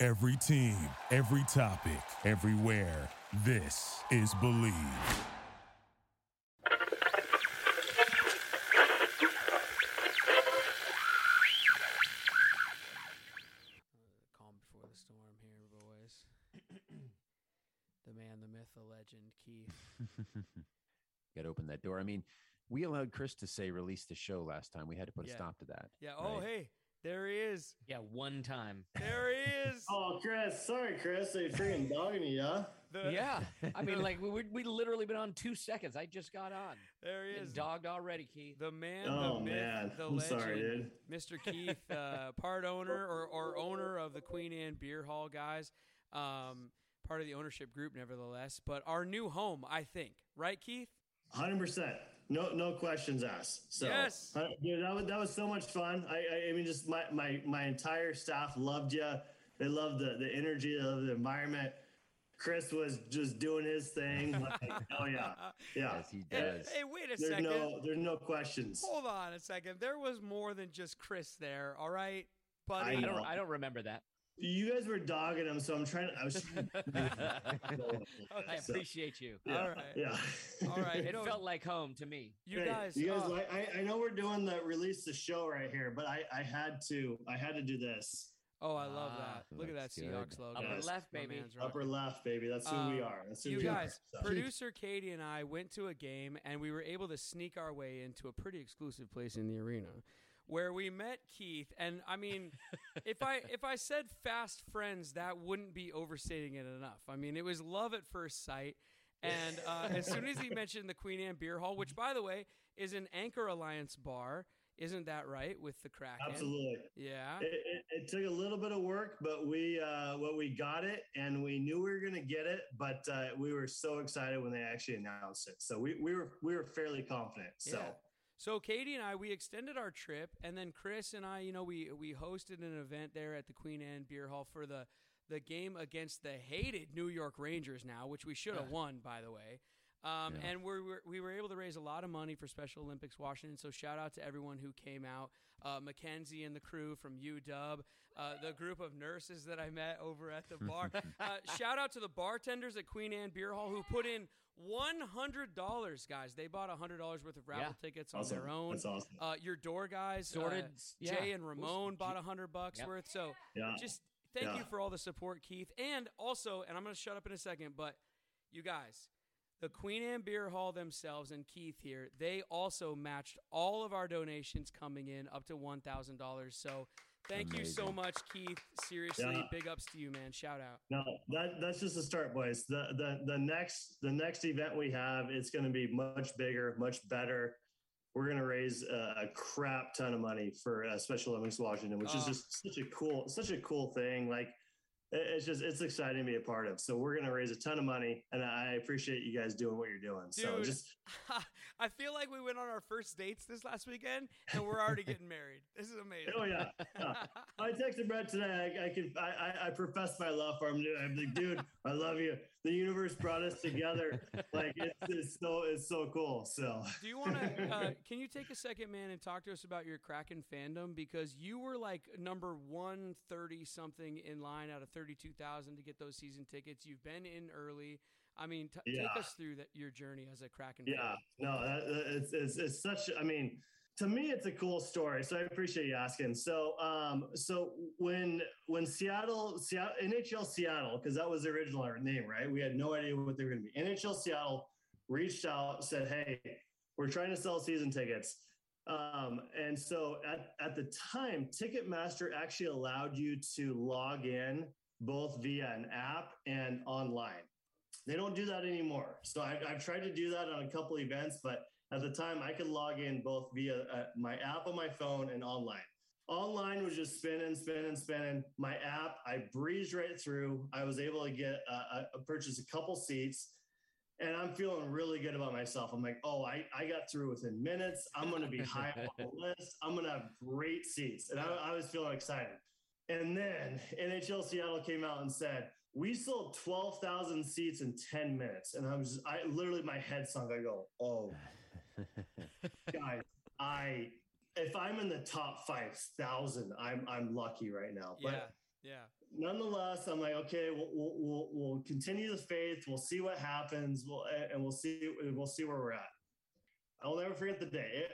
Every team, every topic, everywhere. This is Believe. Got to open that door. I mean, we allowed Chris to say release the show last time. We had to put a stop to that. Yeah. Right? Oh, hey, there he is. Yeah, one time. There he is. Oh, Chris. Sorry, Chris. They freaking dogging you, huh? Yeah. I mean, like, we literally been on 2 seconds. I just got on. There he is. Dogged already, Keith. The man, the myth, the legend. Sorry, dude. Mr. Keith, part owner or owner of the Queen Anne Beer Hall, guys. Part of the ownership group, nevertheless, but our new home, I think, right, Keith? 100%. No questions asked. So, yes, dude, that was so much fun. I mean, just my entire staff loved you. They loved the energy of the environment. Chris was just doing his thing. Like, oh yeah. Yes, he does. Hey, wait a second. There's no questions. Hold on a second. There was more than just Chris there. All right, buddy. I don't remember that. You guys were dogging him, so I appreciate you. Yeah, all right. Yeah. All right. It felt like home to me. You guys. I know we're doing the release the show right here, but I had to do this. Oh, I love that. Look at that Seahawks logo. Upper left, baby. Upper left, baby. That's who we are. That's who you guys are. So. Producer Katie and I went to a game, and we were able to sneak our way into a pretty exclusive place in the arena, where we met Keith. And I mean, if I said fast friends, that wouldn't be overstating it enough. I mean, it was love at first sight. And as soon as he mentioned the Queen Anne Beer Hall, which, by the way, is an Anchor Alliance bar, isn't that right, with the Kraken? Absolutely. Yeah. It took a little bit of work, but we got it, and we knew we were going to get it, but we were so excited when they actually announced it. So we were fairly confident. So. Yeah. So Katie and I, we extended our trip, and then Chris and I, you know, we hosted an event there at the Queen Anne Beer Hall for the game against the hated New York Rangers now, which we should have won, by the way. And we were able to raise a lot of money for Special Olympics Washington, so shout out to everyone who came out, Mackenzie and the crew from UW, the group of nurses that I met over at the bar. Shout out to the bartenders at Queen Anne Beer Hall who put in $100, guys. They bought $100 worth of raffle tickets on their own. That's awesome. Your door guys, sorted. Jay and Ramon bought $100 worth. So just thank you for all the support, Keith. And also, and I'm going to shut up in a second, but you guys, the Queen Anne Beer Hall themselves and Keith here, they also matched all of our donations coming in up to $1,000. So thank you so much, Keith. Seriously, big ups to you, man. Shout out. No, that's just the start, boys. The next event we have, it's going to be much bigger, much better. We're going to raise a crap ton of money for Special Olympics Washington, which is just such a cool thing. Like, it's exciting to be a part of. So we're going to raise a ton of money, and I appreciate you guys doing what you're doing. Dude, so just I feel like we went on our first dates this last weekend, and we're already getting married. This is amazing. Oh yeah. I texted Brett today. I professed my love for him. I'm like, dude, I love you. The universe brought us together. Like, it's so cool. So do you want to? Can you take a second, man, and talk to us about your Kraken fandom, because you were like number 130 something in line out of 32,000 to get those season tickets. You've been in early. I mean, take us through your journey as a Kraken fan. Yeah, no, it's such. I mean, to me, it's a cool story. So I appreciate you asking. So, so when Seattle NHL Seattle, because that was the original name, right? We had no idea what they were going to be. NHL Seattle reached out, said, "Hey, we're trying to sell season tickets." And so at the time, Ticketmaster actually allowed you to log in both via an app and online. They don't do that anymore. So I've tried to do that on a couple events, but at the time I could log in both via my app on my phone and online. Online was just spinning. My app, I breezed right through. I was able to get purchase a couple seats, and I'm feeling really good about myself. I'm like, oh, I got through within minutes. I'm going to be high on the list. I'm going to have great seats. And I was feeling excited. And then NHL Seattle came out and said, we sold 12,000 seats in 10 minutes. And I literally, my head sunk. I go, oh, guys, if I'm in the top 5,000, I'm lucky right now. But yeah. Nonetheless, I'm like, okay, we'll continue the faith. We'll see what happens. We'll see where we're at. I'll never forget the day.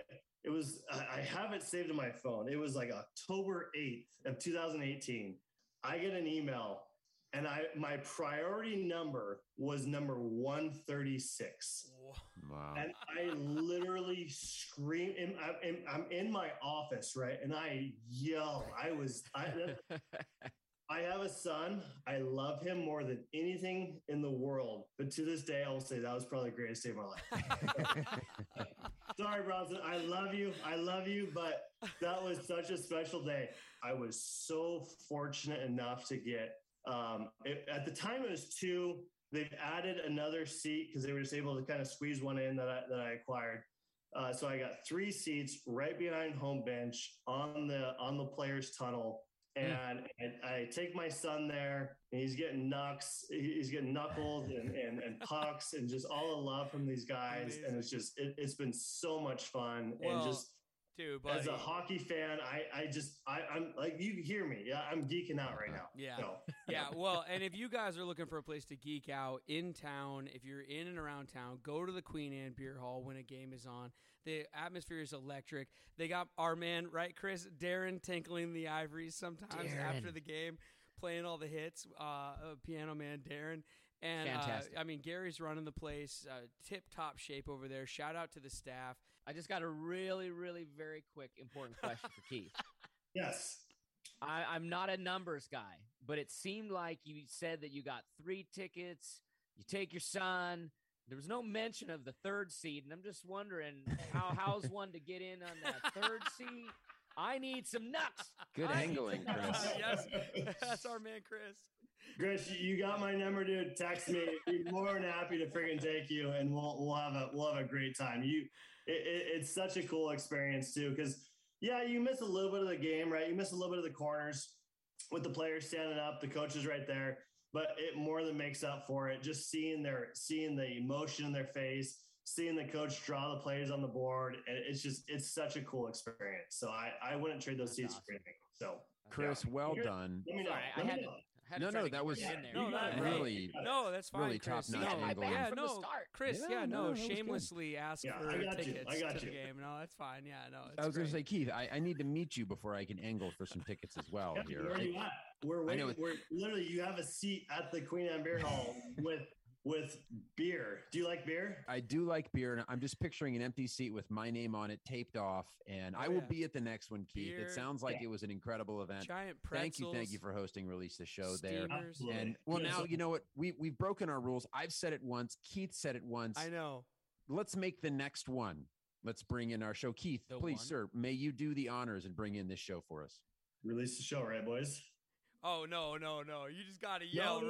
It was, I have it saved in my phone. It was like October 8th of 2018. I get an email, and my priority number was number 136. Wow. And I literally scream. I'm in my office, right? And I yell. I have a son. I love him more than anything in the world. But to this day, I will say that was probably the greatest day of my life. Sorry, Bronson. I love you. But that was such a special day. I was so fortunate enough to get at the time it was 2. They've added another seat because they were just able to kind of squeeze one in that I acquired. So I got 3 seats right behind home bench on the players tunnel. And I take my son there, and he's getting knucks. He's getting knuckled and pucks and just all the love from these guys. Amazing. And it's just, it's been so much fun. Well, and just as a hockey fan, I'm like, you hear me. Yeah. I'm geeking out right now. Yeah. So. Yeah. Well, and if you guys are looking for a place to geek out in town, if you're in and around town, go to the Queen Anne Beer Hall when a game is on. The atmosphere is electric. They got our man, right, Chris? Darren tinkling the ivories sometimes after the game, playing all the hits, piano man Darren. And Gary's running the place, tip-top shape over there. Shout out to the staff. I just got a really, really very quick, important question for Keith. Yes. I'm not a numbers guy, but it seemed like you said that you got 3 tickets. You take your son. There was no mention of the third seat, and I'm just wondering, how's one to get in on that third seat? I need some nuts. Good angling, Chris. Yes, that's our man, Chris. Chris, you got my number, dude. Text me. I'd be more than happy to freaking take you, and we'll have a great time. It's such a cool experience too, because you miss a little bit of the game, right? You miss a little bit of the corners with the players standing up, the coaches right there, but it more than makes up for it. Just seeing the emotion in their face. Seeing the coach draw the players on the board, and it's such a cool experience. So I wouldn't trade those seats for anything. So Chris, well done. That's fine. Really top notch. Shamelessly asked for tickets to the game. No, that's fine. Yeah, no. I was going to say, Keith, I need to meet you before I can angle for some tickets as well. Here, where are you at? We're waiting. We're literally. You have a seat at the Queen Anne Beer Hall with beer. Do you like beer? I do like beer, and I'm just picturing an empty seat with my name on it taped off, and I will be at the next one, Keith. Beer. It sounds like it was an incredible event. Giant pretzels. Thank you for hosting Release the Show Steamers. There. And now, you know what? We've broken our rules. I've said it once. Keith said it once. I know. Let's make the next one. Let's bring in our show. Keith, sir, may you do the honors and bring in this show for us. Release the show, right, boys? Oh, no. You just got to yell.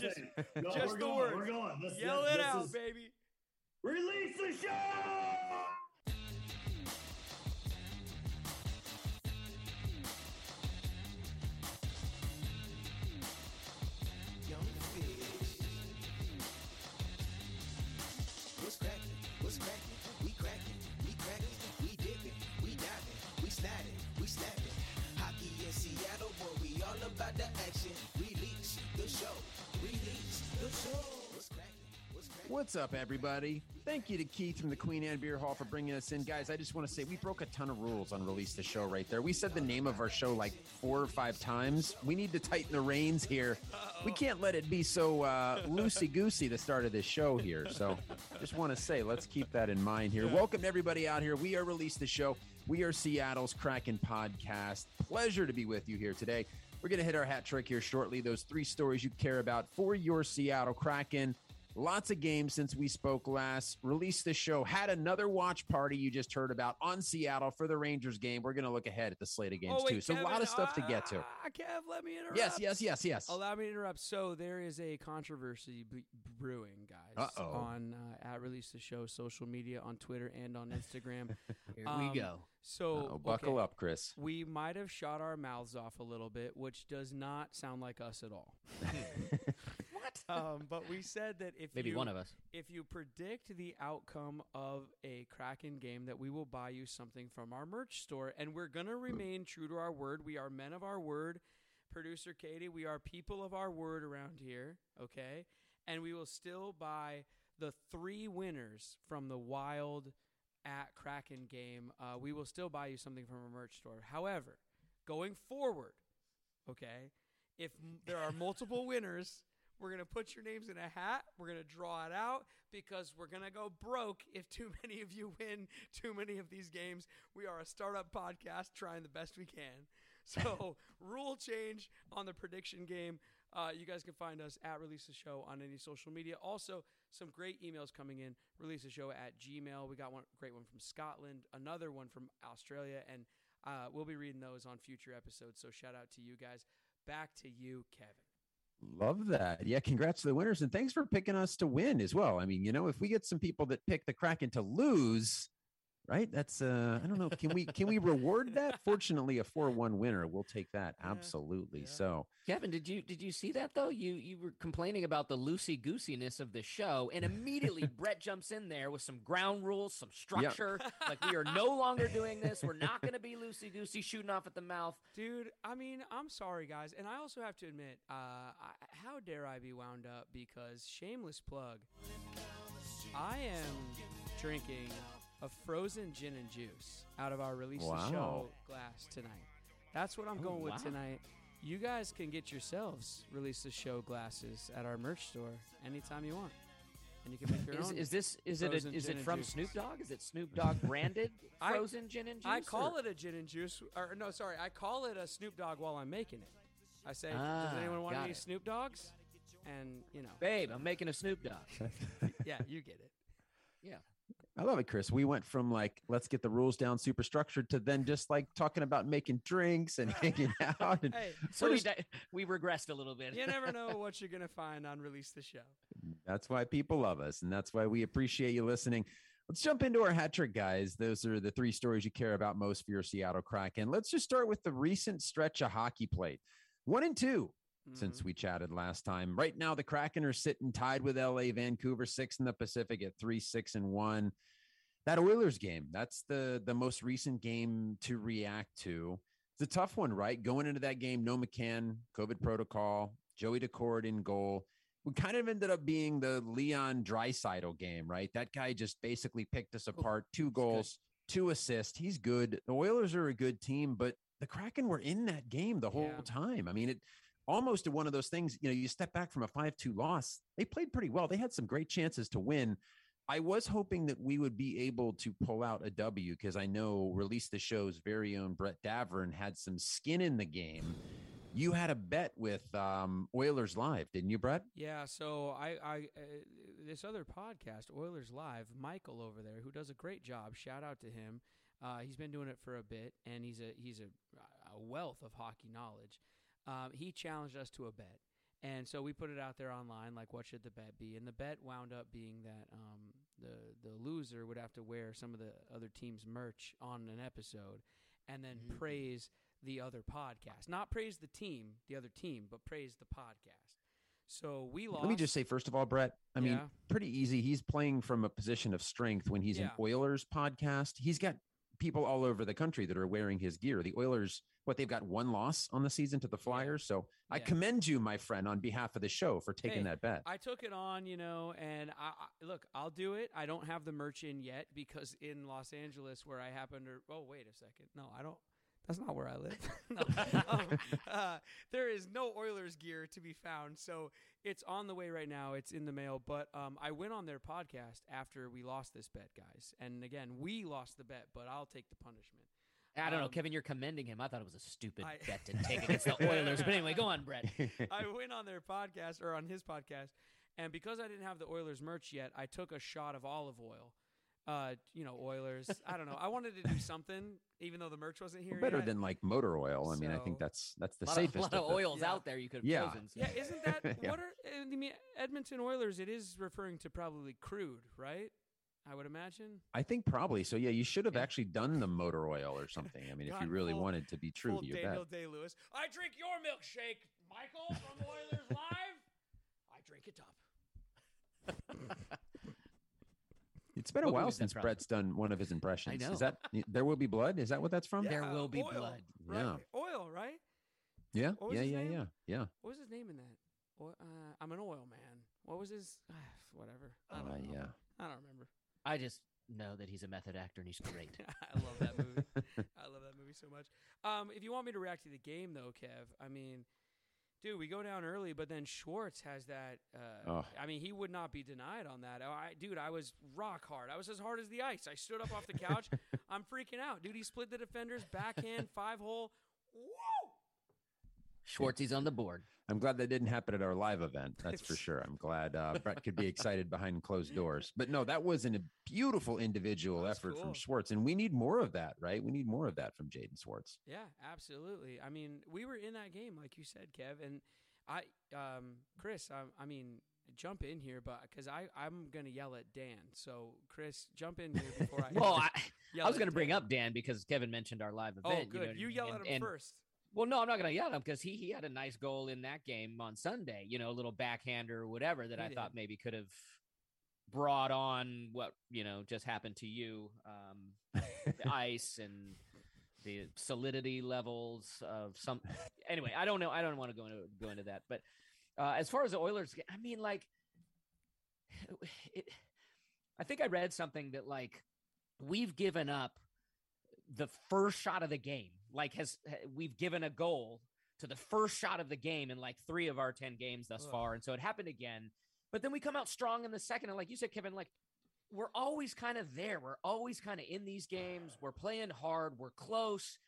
Just the words. We're going. Yell it out, baby. Release the show! Young fish. What's cracking? We cracking. We dipping. We diving. We snapping. Hockey in Seattle, boy, we all about the action. Release the show. What's cracking? What's up, everybody? Thank you to Keith from the Queen Anne Beer Hall for bringing us in. Guys, I just want to say we broke a ton of rules on Release the Show right there. We said the name of our show like 4 or 5 times. We need to tighten the reins here. Uh-oh. We can't let it be so loosey-goosey the start of this show here. So just want to say let's keep that in mind here. Yeah. Welcome to everybody out here. We are Release the Show. We are Seattle's Kraken podcast. Pleasure to be with you here today. We're going to hit our hat trick here shortly. Those 3 stories you care about for your Seattle Kraken. Lots of games since we spoke last. Released the show. Had another watch party you just heard about on Seattle for the Rangers game. We're going to look ahead at the slate of games, too. So Kevin, a lot of stuff to get to. Kev, let me interrupt. Yes. Allow me to interrupt. So there is a controversy brewing, guys, on at Release the Show social media, on Twitter and on Instagram. Here we go. So buckle up, Chris. We might have shot our mouths off a little bit, which does not sound like us at all. What? But we said that if you predict the outcome of a Kraken game, that we will buy you something from our merch store, and we're going to remain true to our word. We are men of our word. Producer Katie, we are people of our word around here, okay? And we will still buy the three winners from the Wild at Kraken game. We will still buy you something from a merch store. However, going forward, okay, if there are multiple winners, we're going to put your names in a hat. We're going to draw it out because we're going to go broke if too many of you win too many of these games. We are a startup podcast trying the best we can. So rule change on the prediction game. You guys can find us at Release the Show on any social media. Also, some great emails coming in, releasetheshow@gmail.com. We got one great one from Scotland, another one from Australia, and we'll be reading those on future episodes. So shout out to you guys. Back to you, Kevin. Love that. Yeah, congrats to the winners, and thanks for picking us to win as well. I mean, you know, if we get some people that pick the Kraken to lose, right? That's I don't know. Can we reward that? Fortunately, a 4-1 winner, we'll take that. Absolutely. Yeah. So, Kevin, did you see that though? You were complaining about the loosey-goosiness of the show, and immediately Brett jumps in there with some ground rules, some structure. Yep. Like, we are no longer doing this. We're not going to be loosey-goosey, shooting off at the mouth, dude. I mean, I'm sorry, guys, and I also have to admit, how dare I be wound up because shameless plug, I am drinking a frozen gin and juice out of our Release the Show glass tonight. That's what I'm going with tonight. You guys can get yourselves Release the Show glasses at our merch store anytime you want, and you can make your own. Is it from Snoop Dogg? Is it Snoop Dogg branded frozen gin and juice? I call it a gin and juice, or no, sorry, I call it a Snoop Dogg while I'm making it. I say, does anyone want any Snoop Doggs? And you know, babe, I'm making a Snoop Dogg. Yeah, you get it. Yeah. I love it, Chris. We went from like, let's get the rules down super structured, to then just like talking about making drinks and hanging out. And hey, we regressed a little bit. You never know what you're going to find on Release the Show. That's why people love us, and that's why we appreciate you listening. Let's jump into our hat trick, guys. Those are the three stories you care about most for your Seattle Kraken. Let's just start with the recent stretch of hockey play. 1-2. Since we chatted last time. Right now, the Kraken are sitting tied with LA, Vancouver, 6th in the Pacific at 3-6-1. That Oilers game, that's the most recent game to react to. It's a tough one, right? Going into that game, no McCann, COVID protocol, Joey Decord in goal. We kind of ended up being the Leon Draisaitl game, right? That guy just basically picked us apart. 2 goals, 2 assists. He's good. The Oilers are a good team, but the Kraken were in that game the whole time. I mean, it almost one of those things, you know, you step back from a 5-2 loss. They played pretty well. They had some great chances to win. I was hoping that we would be able to pull out a W, because I know Release the Show's very own Brett Davern had some skin in the game. You had a bet with Oilers Live, didn't you, Brett? Yeah, so I this other podcast, Oilers Live, Michael over there, who does a great job, shout out to him. He's been doing it for a bit, and he's a wealth of hockey knowledge. He challenged us to a bet, and so we put it out there online, like, what should the bet be? And the bet wound up being that the loser would have to wear some of the other team's merch on an episode, and then praise the other podcast. Not praise the other team, but praise the podcast. So we lost. Let me just say, first of all, Brett, I mean, pretty easy. He's playing from a position of strength when he's an Oilers podcast. He's got people all over the country that are wearing his gear. The Oilers, they've got one loss on the season to the Flyers. So I commend you, my friend, on behalf of the show for taking that bet. I took it on, you know, and look, I'll do it. I don't have the merch in yet, because in Los Angeles, where I happen to, oh, wait a second. No, I don't. That's not where I live. No. There is no Oilers gear to be found. So it's on the way right now. It's in the mail. But I went on their podcast after we lost this bet, guys. And again, we lost the bet, but I'll take the punishment. I don't know, Kevin, you're commending him. I thought it was a stupid bet to take against the Oilers. But anyway, go on, Brett. I went on his podcast, And because I didn't have the Oilers merch yet, I took a shot of olive oil. Oilers. I don't know. I wanted to do something, even though the merch wasn't here. Better than like motor oil. I mean, I think that's the safest. A lot of oils out there you could have chosen. So. Yeah, isn't that what are? I mean, Edmonton Oilers. It is referring to probably crude, right? I would imagine. I think probably so. Yeah, you should have actually done the motor oil or something. I mean, if you really wanted to be true to your Daniel Day-Lewis. I drink your milkshake, Michael from Oilers Live. I drink it up. It's been a while since Brett's done one of his impressions. I know. Is that There Will Be Blood? Is that what that's from? Yeah, There Will Be Blood. Right? Yeah. Oil, right? Yeah. Yeah. What was his name in that? I'm an oil man. What was his? Whatever. I don't know. Yeah. I don't remember. I just know that he's a method actor and he's great. I love that movie. I love that movie so much. If you want me to react to the game, though, Kev, I mean, dude, we go down early, but then Schwartz has that. I mean, he would not be denied on that. I was rock hard. I was as hard as the ice. I stood up off the couch. I'm freaking out. Dude, he split the defenders, backhand, 5-hole. Whoa! Schwartzy's on the board. I'm glad that didn't happen at our live event. That's for sure. I'm glad Brett could be excited behind closed doors. But no, that was a beautiful individual effort from Schwartz. And we need more of that, right? We need more of that from Jaden Schwartz. Yeah, absolutely. I mean, we were in that game, like you said, Kev. And Chris, jump in here, but because I'm going to yell at Dan. So, Chris, jump in here before I. Well, I was going to bring up Dan because Kevin mentioned our live event. Oh, good. You yell at him first. Well, no, I'm not going to yell at him because he had a nice goal in that game on Sunday, a little backhander or whatever that I thought maybe could have brought on what, just happened to you, the ice and the solidity levels of some. Anyway, I don't know. I don't want to go into that. But as far as the Oilers, I mean, like, I think I read something that, like, we've given up the first shot of the game, we've given a goal to the first shot of the game in like 3 of our 10 games thus far. And so it happened again, but then we come out strong in the second. And like you said, Kevin, like we're always kind of there. We're always kind of in these games. We're playing hard. We're close.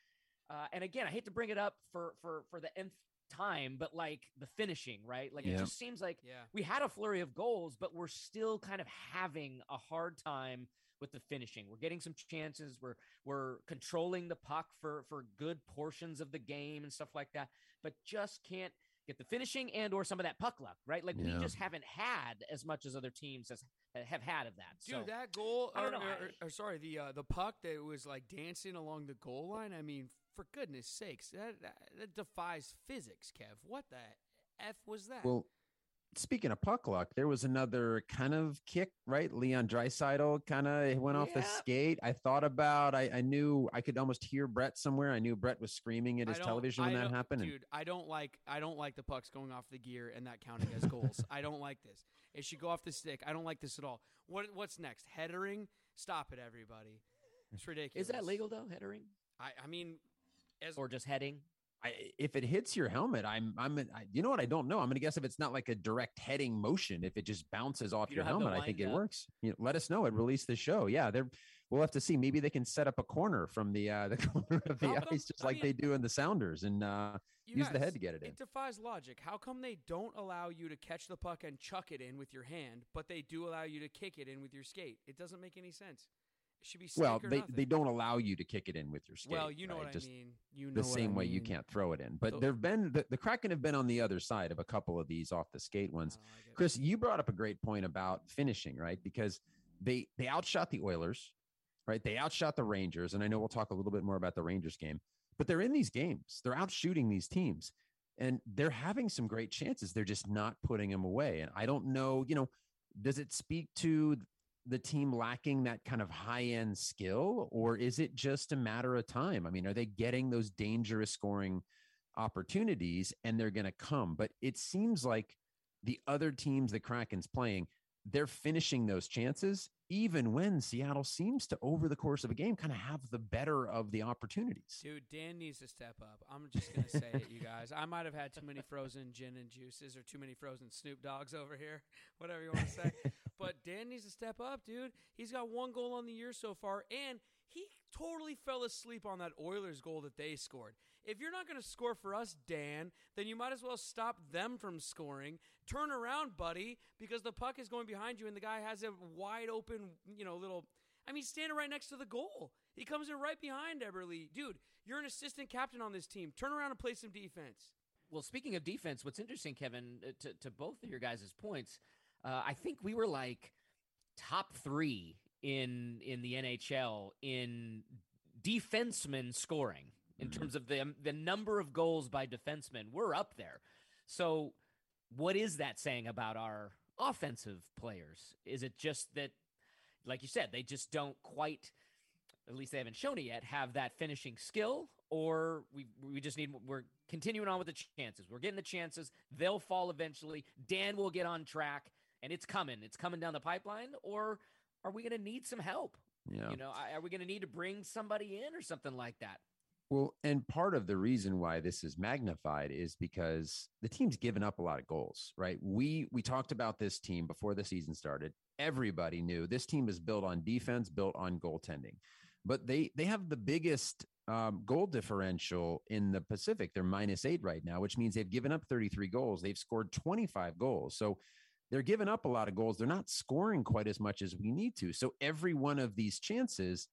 And again, I hate to bring it up for the nth time, but like the finishing, right? Like it just seems like we had a flurry of goals, but we're still kind of having a hard time with the finishing. We're getting some chances. We're controlling the puck for good portions of the game and stuff like that, but just can't get the finishing and or some of that puck luck, right? Like we just haven't had as much as other teams have had of that. Dude, so, that goal, the puck that was like dancing along the goal line. I mean, for goodness sakes, that defies physics, Kev. What the F was that? Well, speaking of puck luck, there was another kind of kick, right? Leon Draisaitl kind of went off the skate. I thought about, I knew I could almost hear Brett somewhere. I knew Brett was screaming at his television when that happened. Dude, I don't like the pucks going off the gear and that counting as goals. I don't like this. It should go off the stick. I don't like this at all. What's next? Headering? Stop it, everybody. It's ridiculous. Is that legal though? Headering? I mean, or just heading? If it hits your helmet, I don't know. I'm going to guess if it's not like a direct heading motion, if it just bounces off your helmet, I think it works. Let us know. It released the show. Yeah. We'll have to see. Maybe they can set up a corner from the corner of the ice, just like they do in the Sounders and use the head to get it in. It defies logic. How come they don't allow you to catch the puck and chuck it in with your hand, but they do allow you to kick it in with your skate? It doesn't make any sense. Should be well, they don't allow you to kick it in with your skate. Well, you know right? What just I mean. You know the same way you can't throw it in. But there have been the Kraken have been on the other side of a couple of these off the skate ones. Like Chris, you brought up a great point about finishing, right? Because they outshot the Oilers, right? They outshot the Rangers, and I know we'll talk a little bit more about the Rangers game. But they're in these games. They're out shooting these teams, and they're having some great chances. They're just not putting them away. And I don't know, does it speak to the team lacking that kind of high-end skill, or is it just a matter of time? I mean, are they getting those dangerous scoring opportunities and they're going to come? But it seems like the other teams the Kraken's playing, they're finishing those chances, even when Seattle seems to, over the course of a game, kind of have the better of the opportunities. Dude, Dan needs to step up. I'm just going to say it, you guys. I might have had too many frozen gin and juices or too many frozen Snoop Dogs over here, whatever you want to say. But Dan needs to step up, dude. He's got 1 goal on the year so far, and he totally fell asleep on that Oilers goal that they scored. If you're not going to score for us, Dan, then you might as well stop them from scoring. Turn around, buddy, because the puck is going behind you and the guy has a wide open, little... I mean, standing right next to the goal. He comes in right behind Eberle. Dude, you're an assistant captain on this team. Turn around and play some defense. Well, speaking of defense, what's interesting, Kevin, to both of your guys' points, I think we were like top three in the NHL in defensemen scoring in terms of the number of goals by defensemen. We're up there. So what is that saying about our offensive players? Is it just that, like you said, they just don't quite, at least they haven't shown it yet, have that finishing skill, or we're continuing on with the chances. We're getting the chances. They'll fall eventually. Dan will get on track, and it's coming. It's coming down the pipeline. Or are we going to need some help? Yeah. Are we going to need to bring somebody in or something like that? Well, and part of the reason why this is magnified is because the team's given up a lot of goals, right? We talked about this team before the season started. Everybody knew this team is built on defense, built on goaltending, but they have the biggest goal differential in the Pacific. They're -8 right now, which means they've given up 33 goals. They've scored 25 goals. So they're giving up a lot of goals. They're not scoring quite as much as we need to. So every one of these chances,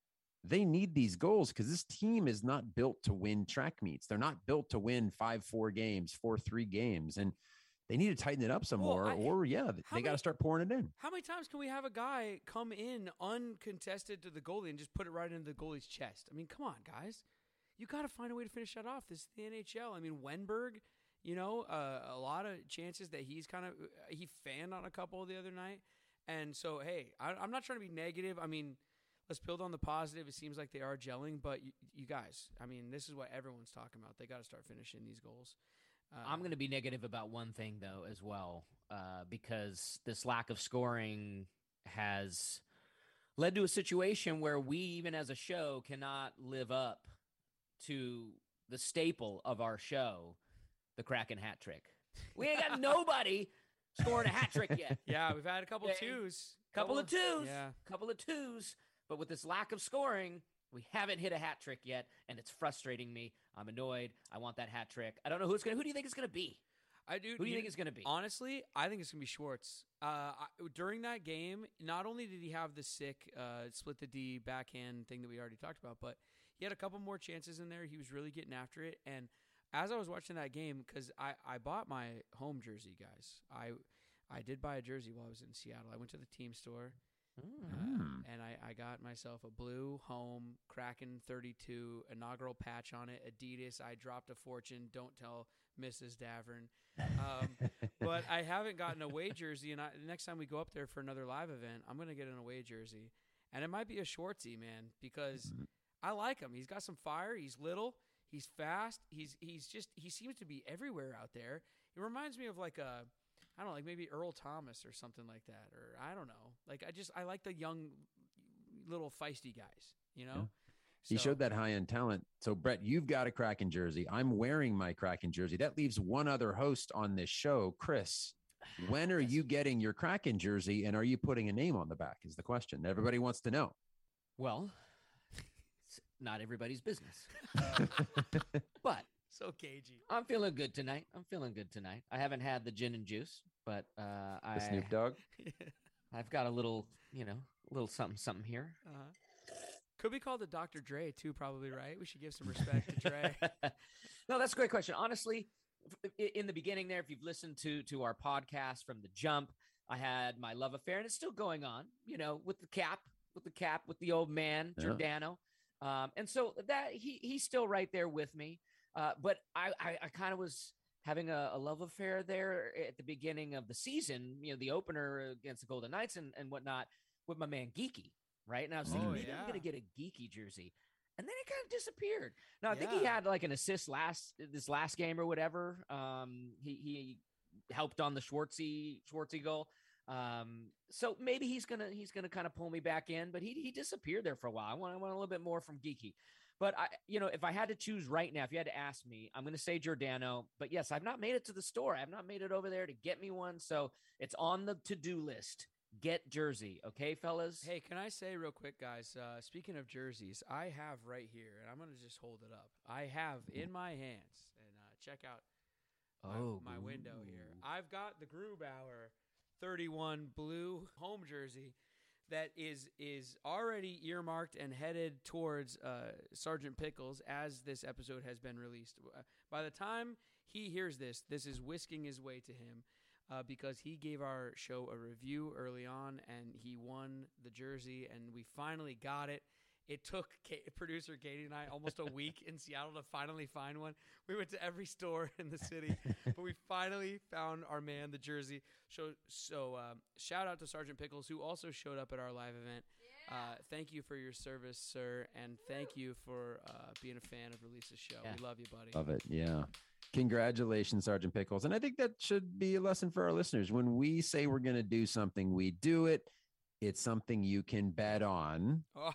they need these goals because this team is not built to win track meets. They're not built to win 5-4 games, 4-3 games. And they need to tighten it up some more, they got to start pouring it in. How many times can we have a guy come in uncontested to the goalie and just put it right into the goalie's chest? I mean, come on, guys. You got to find a way to finish that off. This is the NHL. I mean, Wenberg, a lot of chances that he fanned on a couple the other night. And so, hey, I'm not trying to be negative. I mean, let's build on the positive. It seems like they are gelling, but you guys, I mean, this is what everyone's talking about. They got to start finishing these goals. I'm going to be negative about one thing, though, as well, because this lack of scoring has led to a situation where we, even as a show, cannot live up to the staple of our show, the Kraken hat trick. We ain't got nobody scoring a hat trick yet. Yeah, we've had a couple twos. Couple of twos. But with this lack of scoring, we haven't hit a hat trick yet, and it's frustrating me. I'm annoyed. I want that hat trick. I don't know who do you think it's going to be? I do. Who do you think it's going to be? Honestly, I think it's going to be Schwartz. During that game, not only did he have the sick split the D backhand thing that we already talked about, but he had a couple more chances in there. He was really getting after it. And as I was watching that game, because I bought my home jersey, guys. I did buy a jersey while I was in Seattle. I went to the team store. And I got myself a blue home Kraken 32 inaugural patch on it. Adidas. I dropped a fortune. Don't tell Mrs. Davern. But I haven't gotten a away jersey. And the next time we go up there for another live event, I'm going to get an away jersey. And it might be a Schwartzy, man, because I like him. He's got some fire. He's little. He's fast. He seems to be everywhere out there. It reminds me of like a, I don't know, like maybe Earl Thomas or something like that, or I don't know. Like I like the young, little feisty guys. Yeah. So, he showed that high end talent. So Brett, you've got a Kraken jersey. I'm wearing my Kraken jersey. That leaves one other host on this show, Chris. When are you getting your Kraken jersey, and are you putting a name on the back? Is the question everybody wants to know. Well, it's not everybody's business, but. So cagey. I'm feeling good tonight. I haven't had the gin and juice, but the Snoop Dogg. I've got a little, something here. Uh-huh. Could be called a Dr. Dre too, probably, right? We should give some respect to Dre. No, that's a great question. Honestly, in the beginning there, if you've listened to our podcast from the jump, I had my love affair, and it's still going on, with the cap, with the old man, yeah. Giordano. And so that he's still right there with me. But I kind of was having a love affair there at the beginning of the season, the opener against the Golden Knights and whatnot with my man Geeky, right? And I was thinking, maybe I'm going to get a Geeky jersey. And then it kind of disappeared. Now, I think he had like an assist this last game or whatever. He helped on the Schwartzy goal. So maybe he's gonna kind of pull me back in, but he disappeared there for a while. I want a little bit more from Geeky, but if I had to choose right now, if you had to ask me, I'm going to say Giordano, but yes, I've not made it to the store. I've not made it over there to get me one. So it's on the to-do list get jersey. Okay, fellas? Hey, can I say real quick, guys, speaking of jerseys, I have right here, and I'm going to just hold it up. I have in my hands, and check out my window here. I've got the Grubauer 31 blue home jersey that is already earmarked and headed towards Sergeant Pickles as this episode has been released. By the time he hears this, this is whisking his way to him because he gave our show a review early on, and he won the jersey, and we finally got it. It took producer Katie and I almost a week in Seattle to finally find one. We went to every store in the city, but we finally found our man, the jersey. So shout out to Sergeant Pickles, who also showed up at our live event. Yeah. Thank you for your service, sir, and thank you for being a fan of Release's show. Yeah. We love you, buddy. Love it, yeah. Congratulations, Sergeant Pickles. And I think that should be a lesson for our listeners. When we say we're going to do something, we do it. It's something you can bet on. Oh!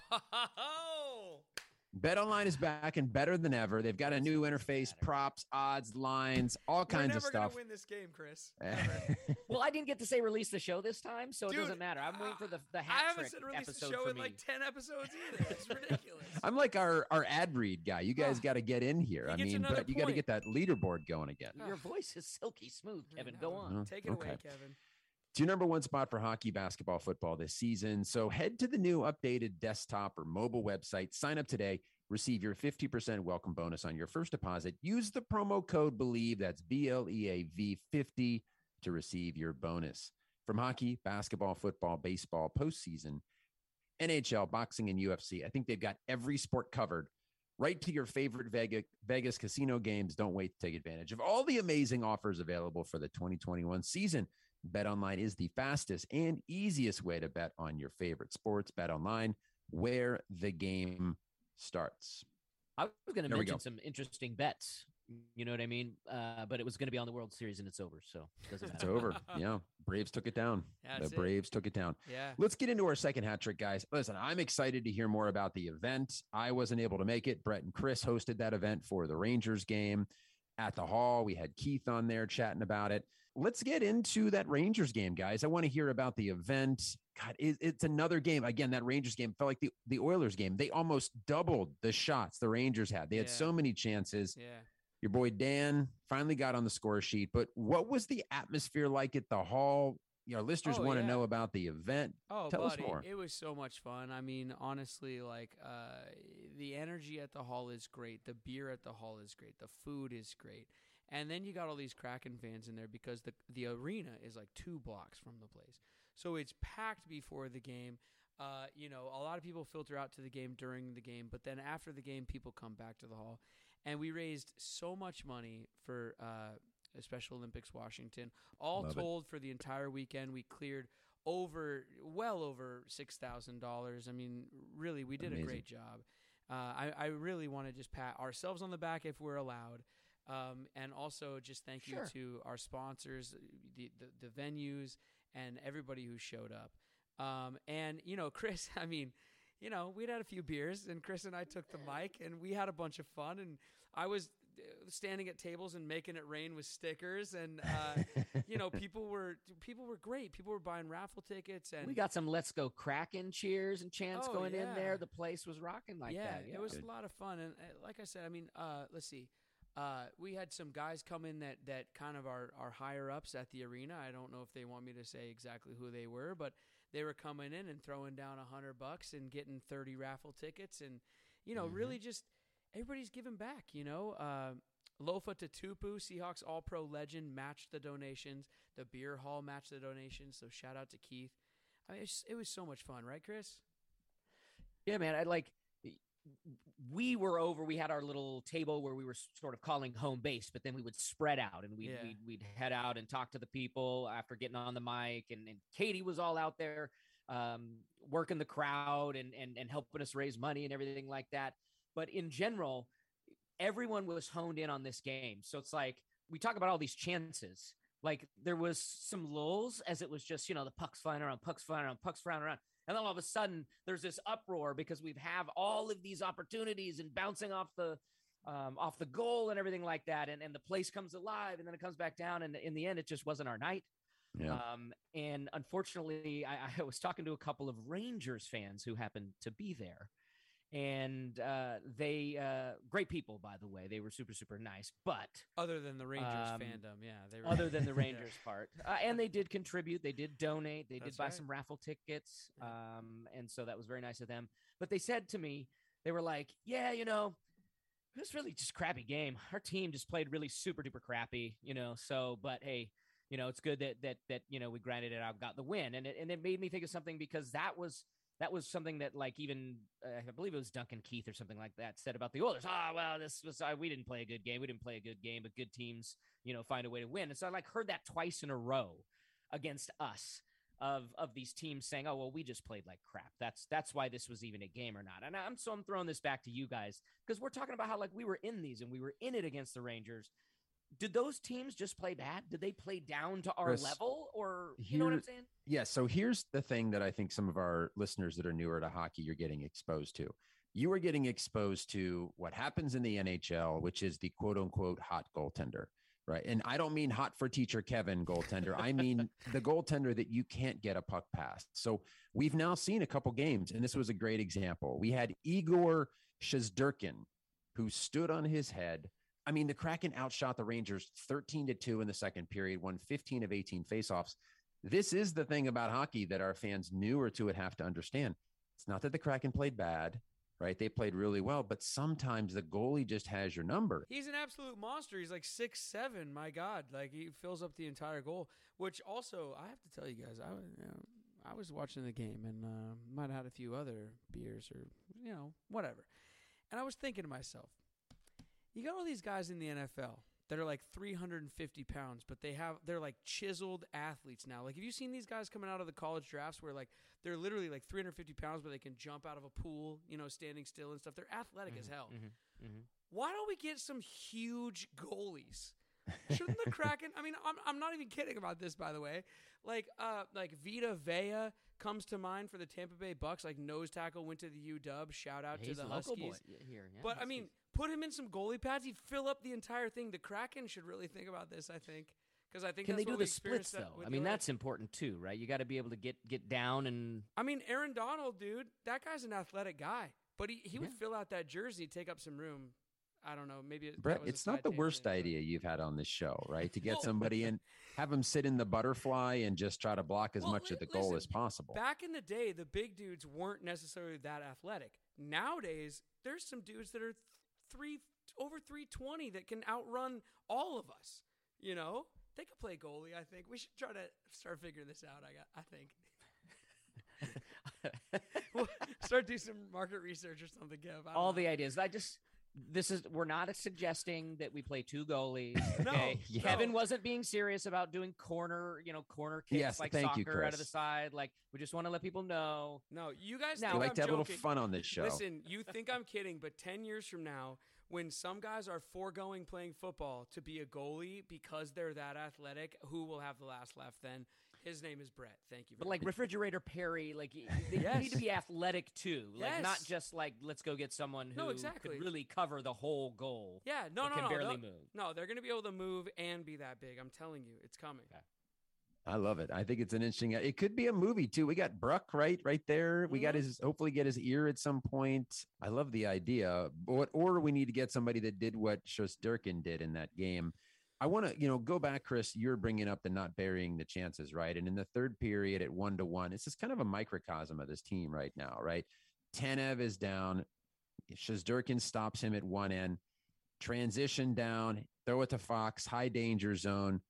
Bet Online is back and better than ever. They've got a new interface, props, odds, lines, all kinds of stuff. We're never going to win this game, Chris. Well, I didn't get to say release the show this time, so it doesn't matter. I'm waiting for the hat trick episode for me. I haven't said release the show in like 10 episodes either. It's ridiculous. I'm like our ad read guy. You guys got to get in here. I mean, but you got to get that leaderboard going again. Your voice is silky smooth, Kevin. Go on. Take it away, Kevin. It's your number one spot for hockey, basketball, football this season. So head to the new updated desktop or mobile website. Sign up today. Receive your 50% welcome bonus on your first deposit. Use the promo code BELIEVE, that's B-L-E-A-V 50, to receive your bonus. From hockey, basketball, football, baseball, postseason, NHL, boxing, and UFC, I think they've got every sport covered. Right to your favorite Vegas casino games. Don't wait to take advantage of all the amazing offers available for the 2021 season. Bet Online is the fastest and easiest way to bet on your favorite sports. Bet Online, where the game starts. I was going to mention some interesting bets. You know what I mean? But it was going to be on the World Series, and it's over. So it doesn't matter. It's over. Yeah. Braves took it down. Yeah. Let's get into our second hat trick, guys. Listen, I'm excited to hear more about the event. I wasn't able to make it. Brett and Chris hosted that event for the Rangers game at the hall. We had Keith on there chatting about it. Let's get into that Rangers game, guys. I want to hear about the event. God, it's another game. Again, that Rangers game felt like the Oilers game. They almost doubled the shots the Rangers had. They had so many chances. Yeah. Your boy Dan finally got on the score sheet. But what was the atmosphere like at the hall? You know, listeners want to know about the event. Tell us more. It was so much fun. I mean, honestly, like the energy at the hall is great. The beer at the hall is great. The food is great. And then you got all these Kraken fans in there because the arena is like 2 blocks from the place. So it's packed before the game. You know, a lot of people filter out to the game during the game, but then after the game, people come back to the hall. And we raised so much money for Special Olympics Washington. For the entire weekend, we cleared well over $6,000. I mean, really, we did a great job. I really want to just pat ourselves on the back if we're allowed. And also just thank you to our sponsors, the venues, and everybody who showed up. And, you know, Chris, I mean, you know, we'd had a few beers, and Chris and I took the mic, and we had a bunch of fun, and I was standing at tables and making it rain with stickers, and you know, people were great. People were buying raffle tickets, and we got some "Let's Go Kraken" cheers and chants going in there. The place was rocking that. Yeah, it was a lot of fun, and like I said, I mean, let's see. We had some guys come in that kind of are higher ups at the arena. I don't know if they want me to say exactly who they were, but they were coming in and throwing down $100 and getting 30 raffle tickets. And, you know, really just everybody's giving back, you know. Lofa Tatupu, Seahawks All-Pro legend, matched the donations. The beer hall matched the donations. So shout out to Keith. I mean, it was so much fun. Right, Chris? Yeah, man. We were over. We had our little table where we were sort of calling home base, but then we would spread out and we'd head out and talk to the people after getting on the mic. And Katie was all out there working the crowd and helping us raise money and everything like that. But in general, everyone was honed in on this game. So it's like we talk about all these chances. Like there was some lulls as it was just, you know, the pucks flying around. And then all of a sudden there's this uproar because we've have all of these opportunities and bouncing off the goal and everything like that. And the place comes alive and then it comes back down. And in the end, it just wasn't our night. Yeah. And unfortunately, I was talking to a couple of Rangers fans who happened to be there. And they great people, by the way. They were super, super nice. But other than the Rangers fandom, yeah, they were other than the Rangers part, and they did contribute. They did donate. They did buy some raffle tickets, and so that was very nice of them. But they said to me, they were like, "Yeah, you know, it was really just a crappy game. Our team just played really super duper crappy, you know. So, but hey, you know, it's good that you know we grinded it out, got the win, and it made me think of something because that was." That was something that, like, even I believe it was Duncan Keith or something like that said about the Oilers. Well, this was we didn't play a good game. We didn't play a good game, but good teams, you know, find a way to win. And so I heard that twice in a row against us of these teams saying, oh, well, we just played like crap. That's why this was even a game or not. And I'm throwing this back to you guys because we're talking about how we were in these and we were in it against the Rangers. Did those teams just play bad? Did they play down to our level or you know what I'm saying? Yeah. So here's the thing that I think some of our listeners that are newer to hockey, you're getting exposed to. You are getting exposed to what happens in the NHL, which is the quote unquote hot goaltender. Right. And I don't mean hot for teacher Kevin goaltender. I mean the goaltender that you can't get a puck past. So we've now seen a couple games, and this was a great example. We had Igor Shesterkin, who stood on his head. I mean, the Kraken outshot the Rangers 13-2 in the second period, won 15 of 18 faceoffs. This is the thing about hockey that our fans newer to it have to understand. It's not that the Kraken played bad, right? They played really well, but sometimes the goalie just has your number. He's an absolute monster. He's 6'7". My God, he fills up the entire goal, which also I have to tell you guys, I was watching the game and might have had a few other beers or, you know, whatever. And I was thinking to myself, you got all these guys in the NFL that are 350 pounds, but they're chiseled athletes now. Have you seen these guys coming out of the college drafts where they're literally 350 pounds, but they can jump out of a pool, you know, standing still and stuff. They're athletic as hell. Mm-hmm, mm-hmm. Why don't we get some huge goalies? Shouldn't the Kraken? I mean, I'm not even kidding about this, by the way. Vita Vea comes to mind for the Tampa Bay Bucks. Nose tackle, went to the UW. Shout out to the Huskies. Here, yeah, but Huskies. I mean, put him in some goalie pads. He'd fill up the entire thing. The Kraken should really think about this, I think, because I think can that's they do the splits though? I mean, that's important too, right? You got to be able to get down and. I mean, Aaron Donald, dude, that guy's an athletic guy, but he would fill out that jersey, take up some room. I don't know. Maybe Brett, it's not the worst idea you've had on this show, right? To get somebody in, have them sit in the butterfly and just try to block as much of the goal as possible. Back in the day, the big dudes weren't necessarily that athletic. Nowadays, there's some dudes that are over 320 that can outrun all of us. You know, they could play goalie. I think we should try to start figuring this out. I think. We'll start doing some market research or something. Kev. All the ideas. We're not suggesting that we play two goalies. Okay? No, Kevin wasn't being serious about doing corner kicks soccer out of the side. We just want to let people know. No, you guys now like to have a little fun on this show. Listen, you think I'm kidding, but 10 years from now, when some guys are foregoing playing football to be a goalie because they're that athletic, who will have the last laugh then? His name is Brett. Thank you. But Refrigerator Perry, they need to be athletic too. Not just let's go get someone who could really cover the whole goal. Yeah, barely move. No, they're going to be able to move and be that big. I'm telling you, it's coming. Okay. I love it. I think it's an interesting. It could be a movie too. We got Bruck right there. We got hopefully get his ear at some point. I love the idea. But or we need to get somebody that did what Shesterkin did in that game. I want to, go back, Chris. You're bringing up the not burying the chances, right? And in the third period at 1-1, it's just kind of a microcosm of this team right now, right? Tanev is down. Shesterkin stops him at one end, transition down, throw it to Fox, high danger zone,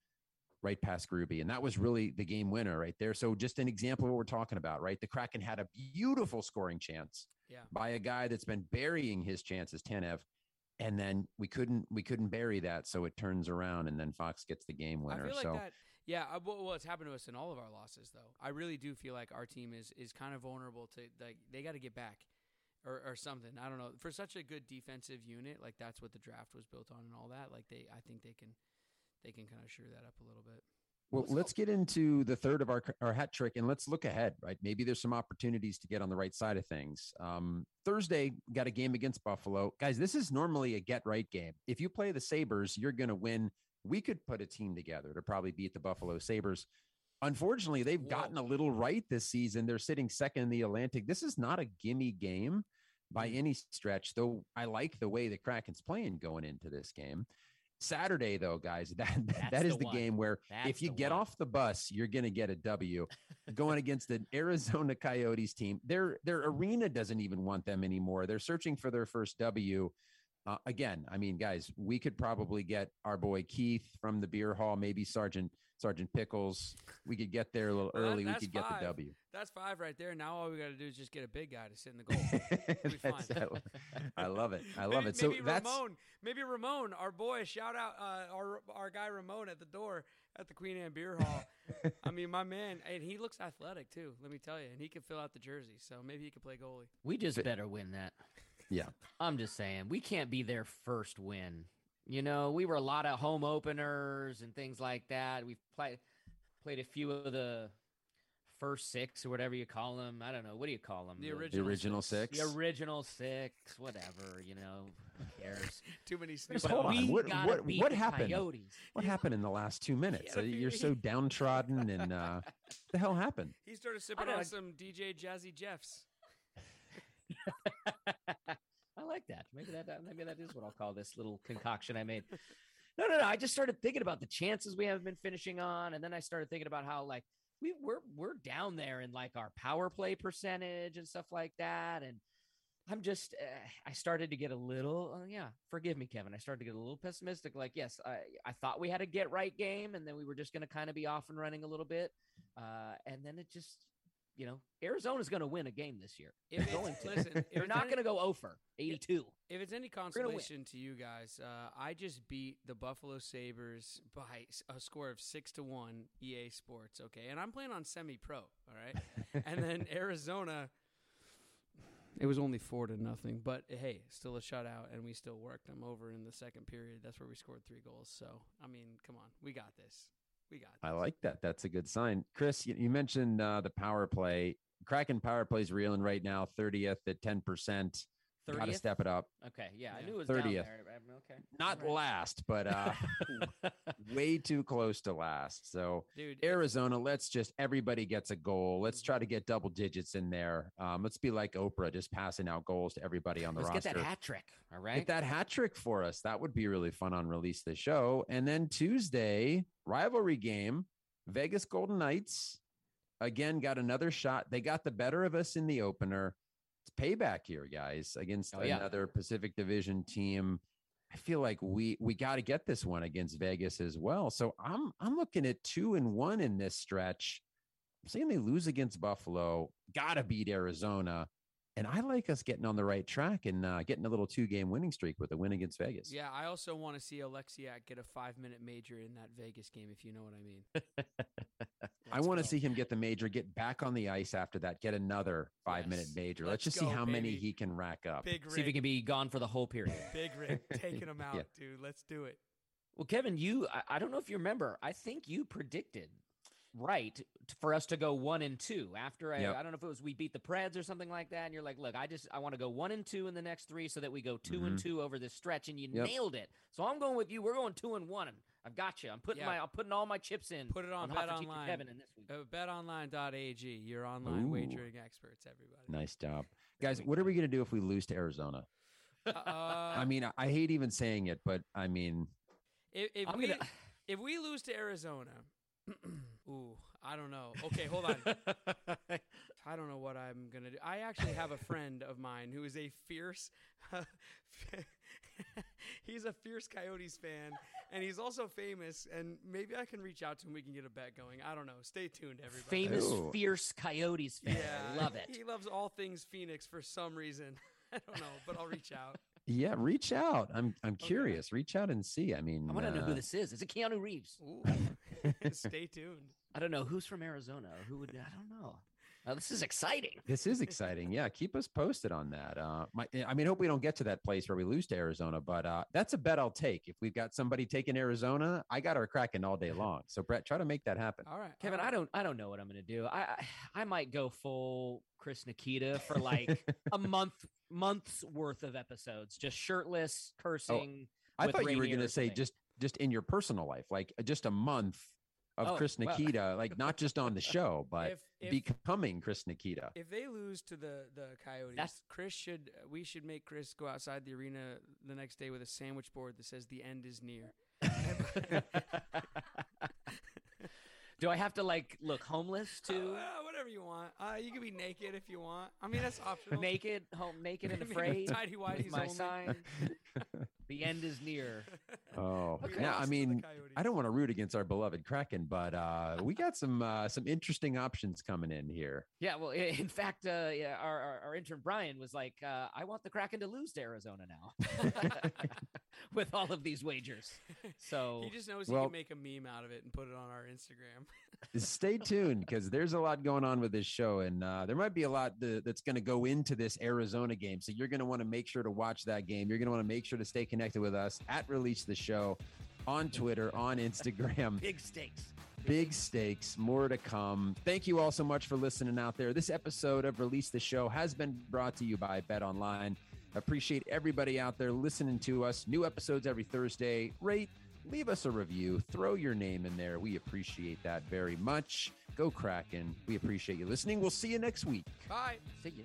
right past Gruby. And that was really the game winner right there. So just an example of what we're talking about, right? The Kraken had a beautiful scoring chance by a guy that's been burying his chances, Tanev. And then we couldn't bury that. So it turns around and then Fox gets the game winner. I feel that. Yeah. Well, it's happened to us in all of our losses though. I really do feel like our team is kind of vulnerable to they got to get back or something. I don't know, for such a good defensive unit. That's what the draft was built on and all that. I think they can kind of shore that up a little bit. Well, let's get into the third of our hat trick and let's look ahead, right? Maybe there's some opportunities to get on the right side of things. Thursday, got a game against Buffalo. Guys, this is normally a get-right game. If you play the Sabres, you're going to win. We could put a team together to probably beat the Buffalo Sabres. Unfortunately, they've gotten a little right this season. They're sitting second in the Atlantic. This is not a gimme game by any stretch, though I like the way the Kraken's playing going into this game. Saturday, though, guys, that is the game where if you get off the bus, you're going to get a W going against an Arizona Coyotes team. Their arena doesn't even want them anymore. They're searching for their first W. Again, I mean, guys, we could probably get our boy Keith from the beer hall, maybe Sergeant Pickles. We could get there a little early. We could get the W. That's 5 right there. Now all we got to do is just get a big guy to sit in the goal. I love it. I love it. So maybe Ramon, our boy, shout out our guy Ramon at the door at the Queen Anne Beer Hall. I mean, my man, and he looks athletic too, let me tell you. And he can fill out the jersey, so maybe he could play goalie. We just better win that. Yeah. I'm just saying, we can't be their first win. You know, we were a lot of home openers and things like that. We've played a few of the first six or whatever you call them. I don't know. What do you call them? The original six. The original six, whatever, you know, who cares? Too many sneakers. What happened? Coyotes. What happened in the last 2 minutes? You're so downtrodden and what the hell happened? He started sipping on some DJ Jazzy Jeffs. I like that. Maybe that is what I'll call this little concoction I made. No. I just started thinking about the chances we haven't been finishing on, and then I started thinking about how like we're down there in like our power play percentage and stuff like that. And I'm just I started to get a little forgive me, Kevin. I started to get a little pessimistic. Like, yes, I thought we had a get right game, and then we were just going to kind of be off and running a little bit, and then it just. You know, Arizona's going to win a game this year. They're not going to go 0-for-82. If it's any consolation to you guys, I just beat the Buffalo Sabres by a score of 6-1 EA Sports, okay? And I'm playing on semi-pro, all right? And then Arizona, it was only 4-0, but hey, still a shutout, and we still worked them over in the second period. That's where we scored 3 goals. So, I mean, come on. We got this. I like that. That's a good sign. Chris, you mentioned the power play. Kraken power play is reeling right now, 30th at 10%. Got to step it up. Okay, yeah. I knew it was 30th. Down there. Okay. Not right. Last, but way too close to last. So, dude, Arizona, let's just everybody gets a goal. Let's try to get double digits in there. Let's be like Oprah, just passing out goals to everybody on the roster. Get that hat trick, all right? Get that hat trick for us. That would be really fun on Release the Show. And then Tuesday, rivalry game, Vegas Golden Knights, again, got another shot. They got the better of us in the opener. It's payback here, guys, against another Pacific Division team. I feel like we got to get this one against Vegas as well. So I'm looking at 2-1 in this stretch. I'm saying they lose against Buffalo, got to beat Arizona. And I like us getting on the right track and getting a little 2-game winning streak with a win against Vegas. Yeah, I also want to see Oleksiak get a 5-minute major in that Vegas game, if you know what I mean. I want to see him get the major, get back on the ice after that, get another 5-minute major. Let's just see how many he can rack up. Big see if he can be gone for the whole period. Big Rick taking him out, dude. Let's do it. Well, Kevin, I don't know if you remember. I think you predicted right for us to go 1-2 after I don't know if it was we beat the Preds or something like that, and you're like, look, I want to go 1-2 in the next 3 so that we go 2-2 over this stretch, and you nailed it. So I'm going with you. We're going 2-1. I've got you. I'm putting I'm putting all my chips in. Put it on Bet Online. Kevin in this week. BetOnline.ag, your online wagering experts, everybody. Nice job, guys. What are we going to do if we lose to Arizona? I mean, I hate even saying it, but I mean, if we lose to Arizona. Ooh, I don't know. Okay, hold on. I don't know what I'm going to do. I actually have a friend of mine who is a fierce he's a fierce Coyotes fan, and he's also famous, and maybe I can reach out to him. We can get a bet going. I don't know. Stay tuned, everybody. Famous, fierce Coyotes fan. Yeah, I love it. He loves all things Phoenix for some reason. I don't know, but I'll reach out. Yeah, reach out. I'm curious. Reach out and see. I mean, I want to know who this is. Is it Keanu Reeves? Ooh. Stay tuned. I don't know who's from Arizona. I don't know. This is exciting. Yeah, keep us posted on that. Hope we don't get to that place where we lose to Arizona, but that's a bet I'll take. If we've got somebody taking Arizona, I got her cracking all day long. So Brett, try to make that happen. All right, Kevin. All right. I don't know what I'm going to do. I might go full Chris Nikita for like a month's worth of episodes, just shirtless, cursing. I thought you were going to say just in your personal life, like just a month of Chris Nikita, like not just on the show, but if becoming Chris Nikita. If they lose to the Coyotes, we should make Chris go outside the arena the next day with a sandwich board that says the end is near. Do I have to like look homeless too? Whatever you want. You can be naked if you want. I mean, that's optional. Naked, home, naked and afraid. Tidy whities my only. Sign. The end is near. Oh, okay. Now I mean, I don't want to root against our beloved Kraken, but we got some interesting options coming in here. Yeah, well, in fact, our intern Brian was like, "I want the Kraken to lose to Arizona now," with all of these wagers. So he just knows he can make a meme out of it and put it on our Instagram. Stay tuned because there's a lot going on with this show, and there might be a lot that's going to go into this Arizona game. So you're going to want to make sure to watch that game. You're going to want to make sure to stay connected with us at Release the Show on Twitter, on Instagram. Big stakes, more to come. Thank you all so much for listening out there. This episode of Release the Show has been brought to you by Bet Online. Appreciate everybody out there listening to us. New episodes every Thursday. Rate, leave us a review, throw your name in there. We appreciate that very much. Go Kraken. We appreciate you listening. We'll see you next week. Bye. See you.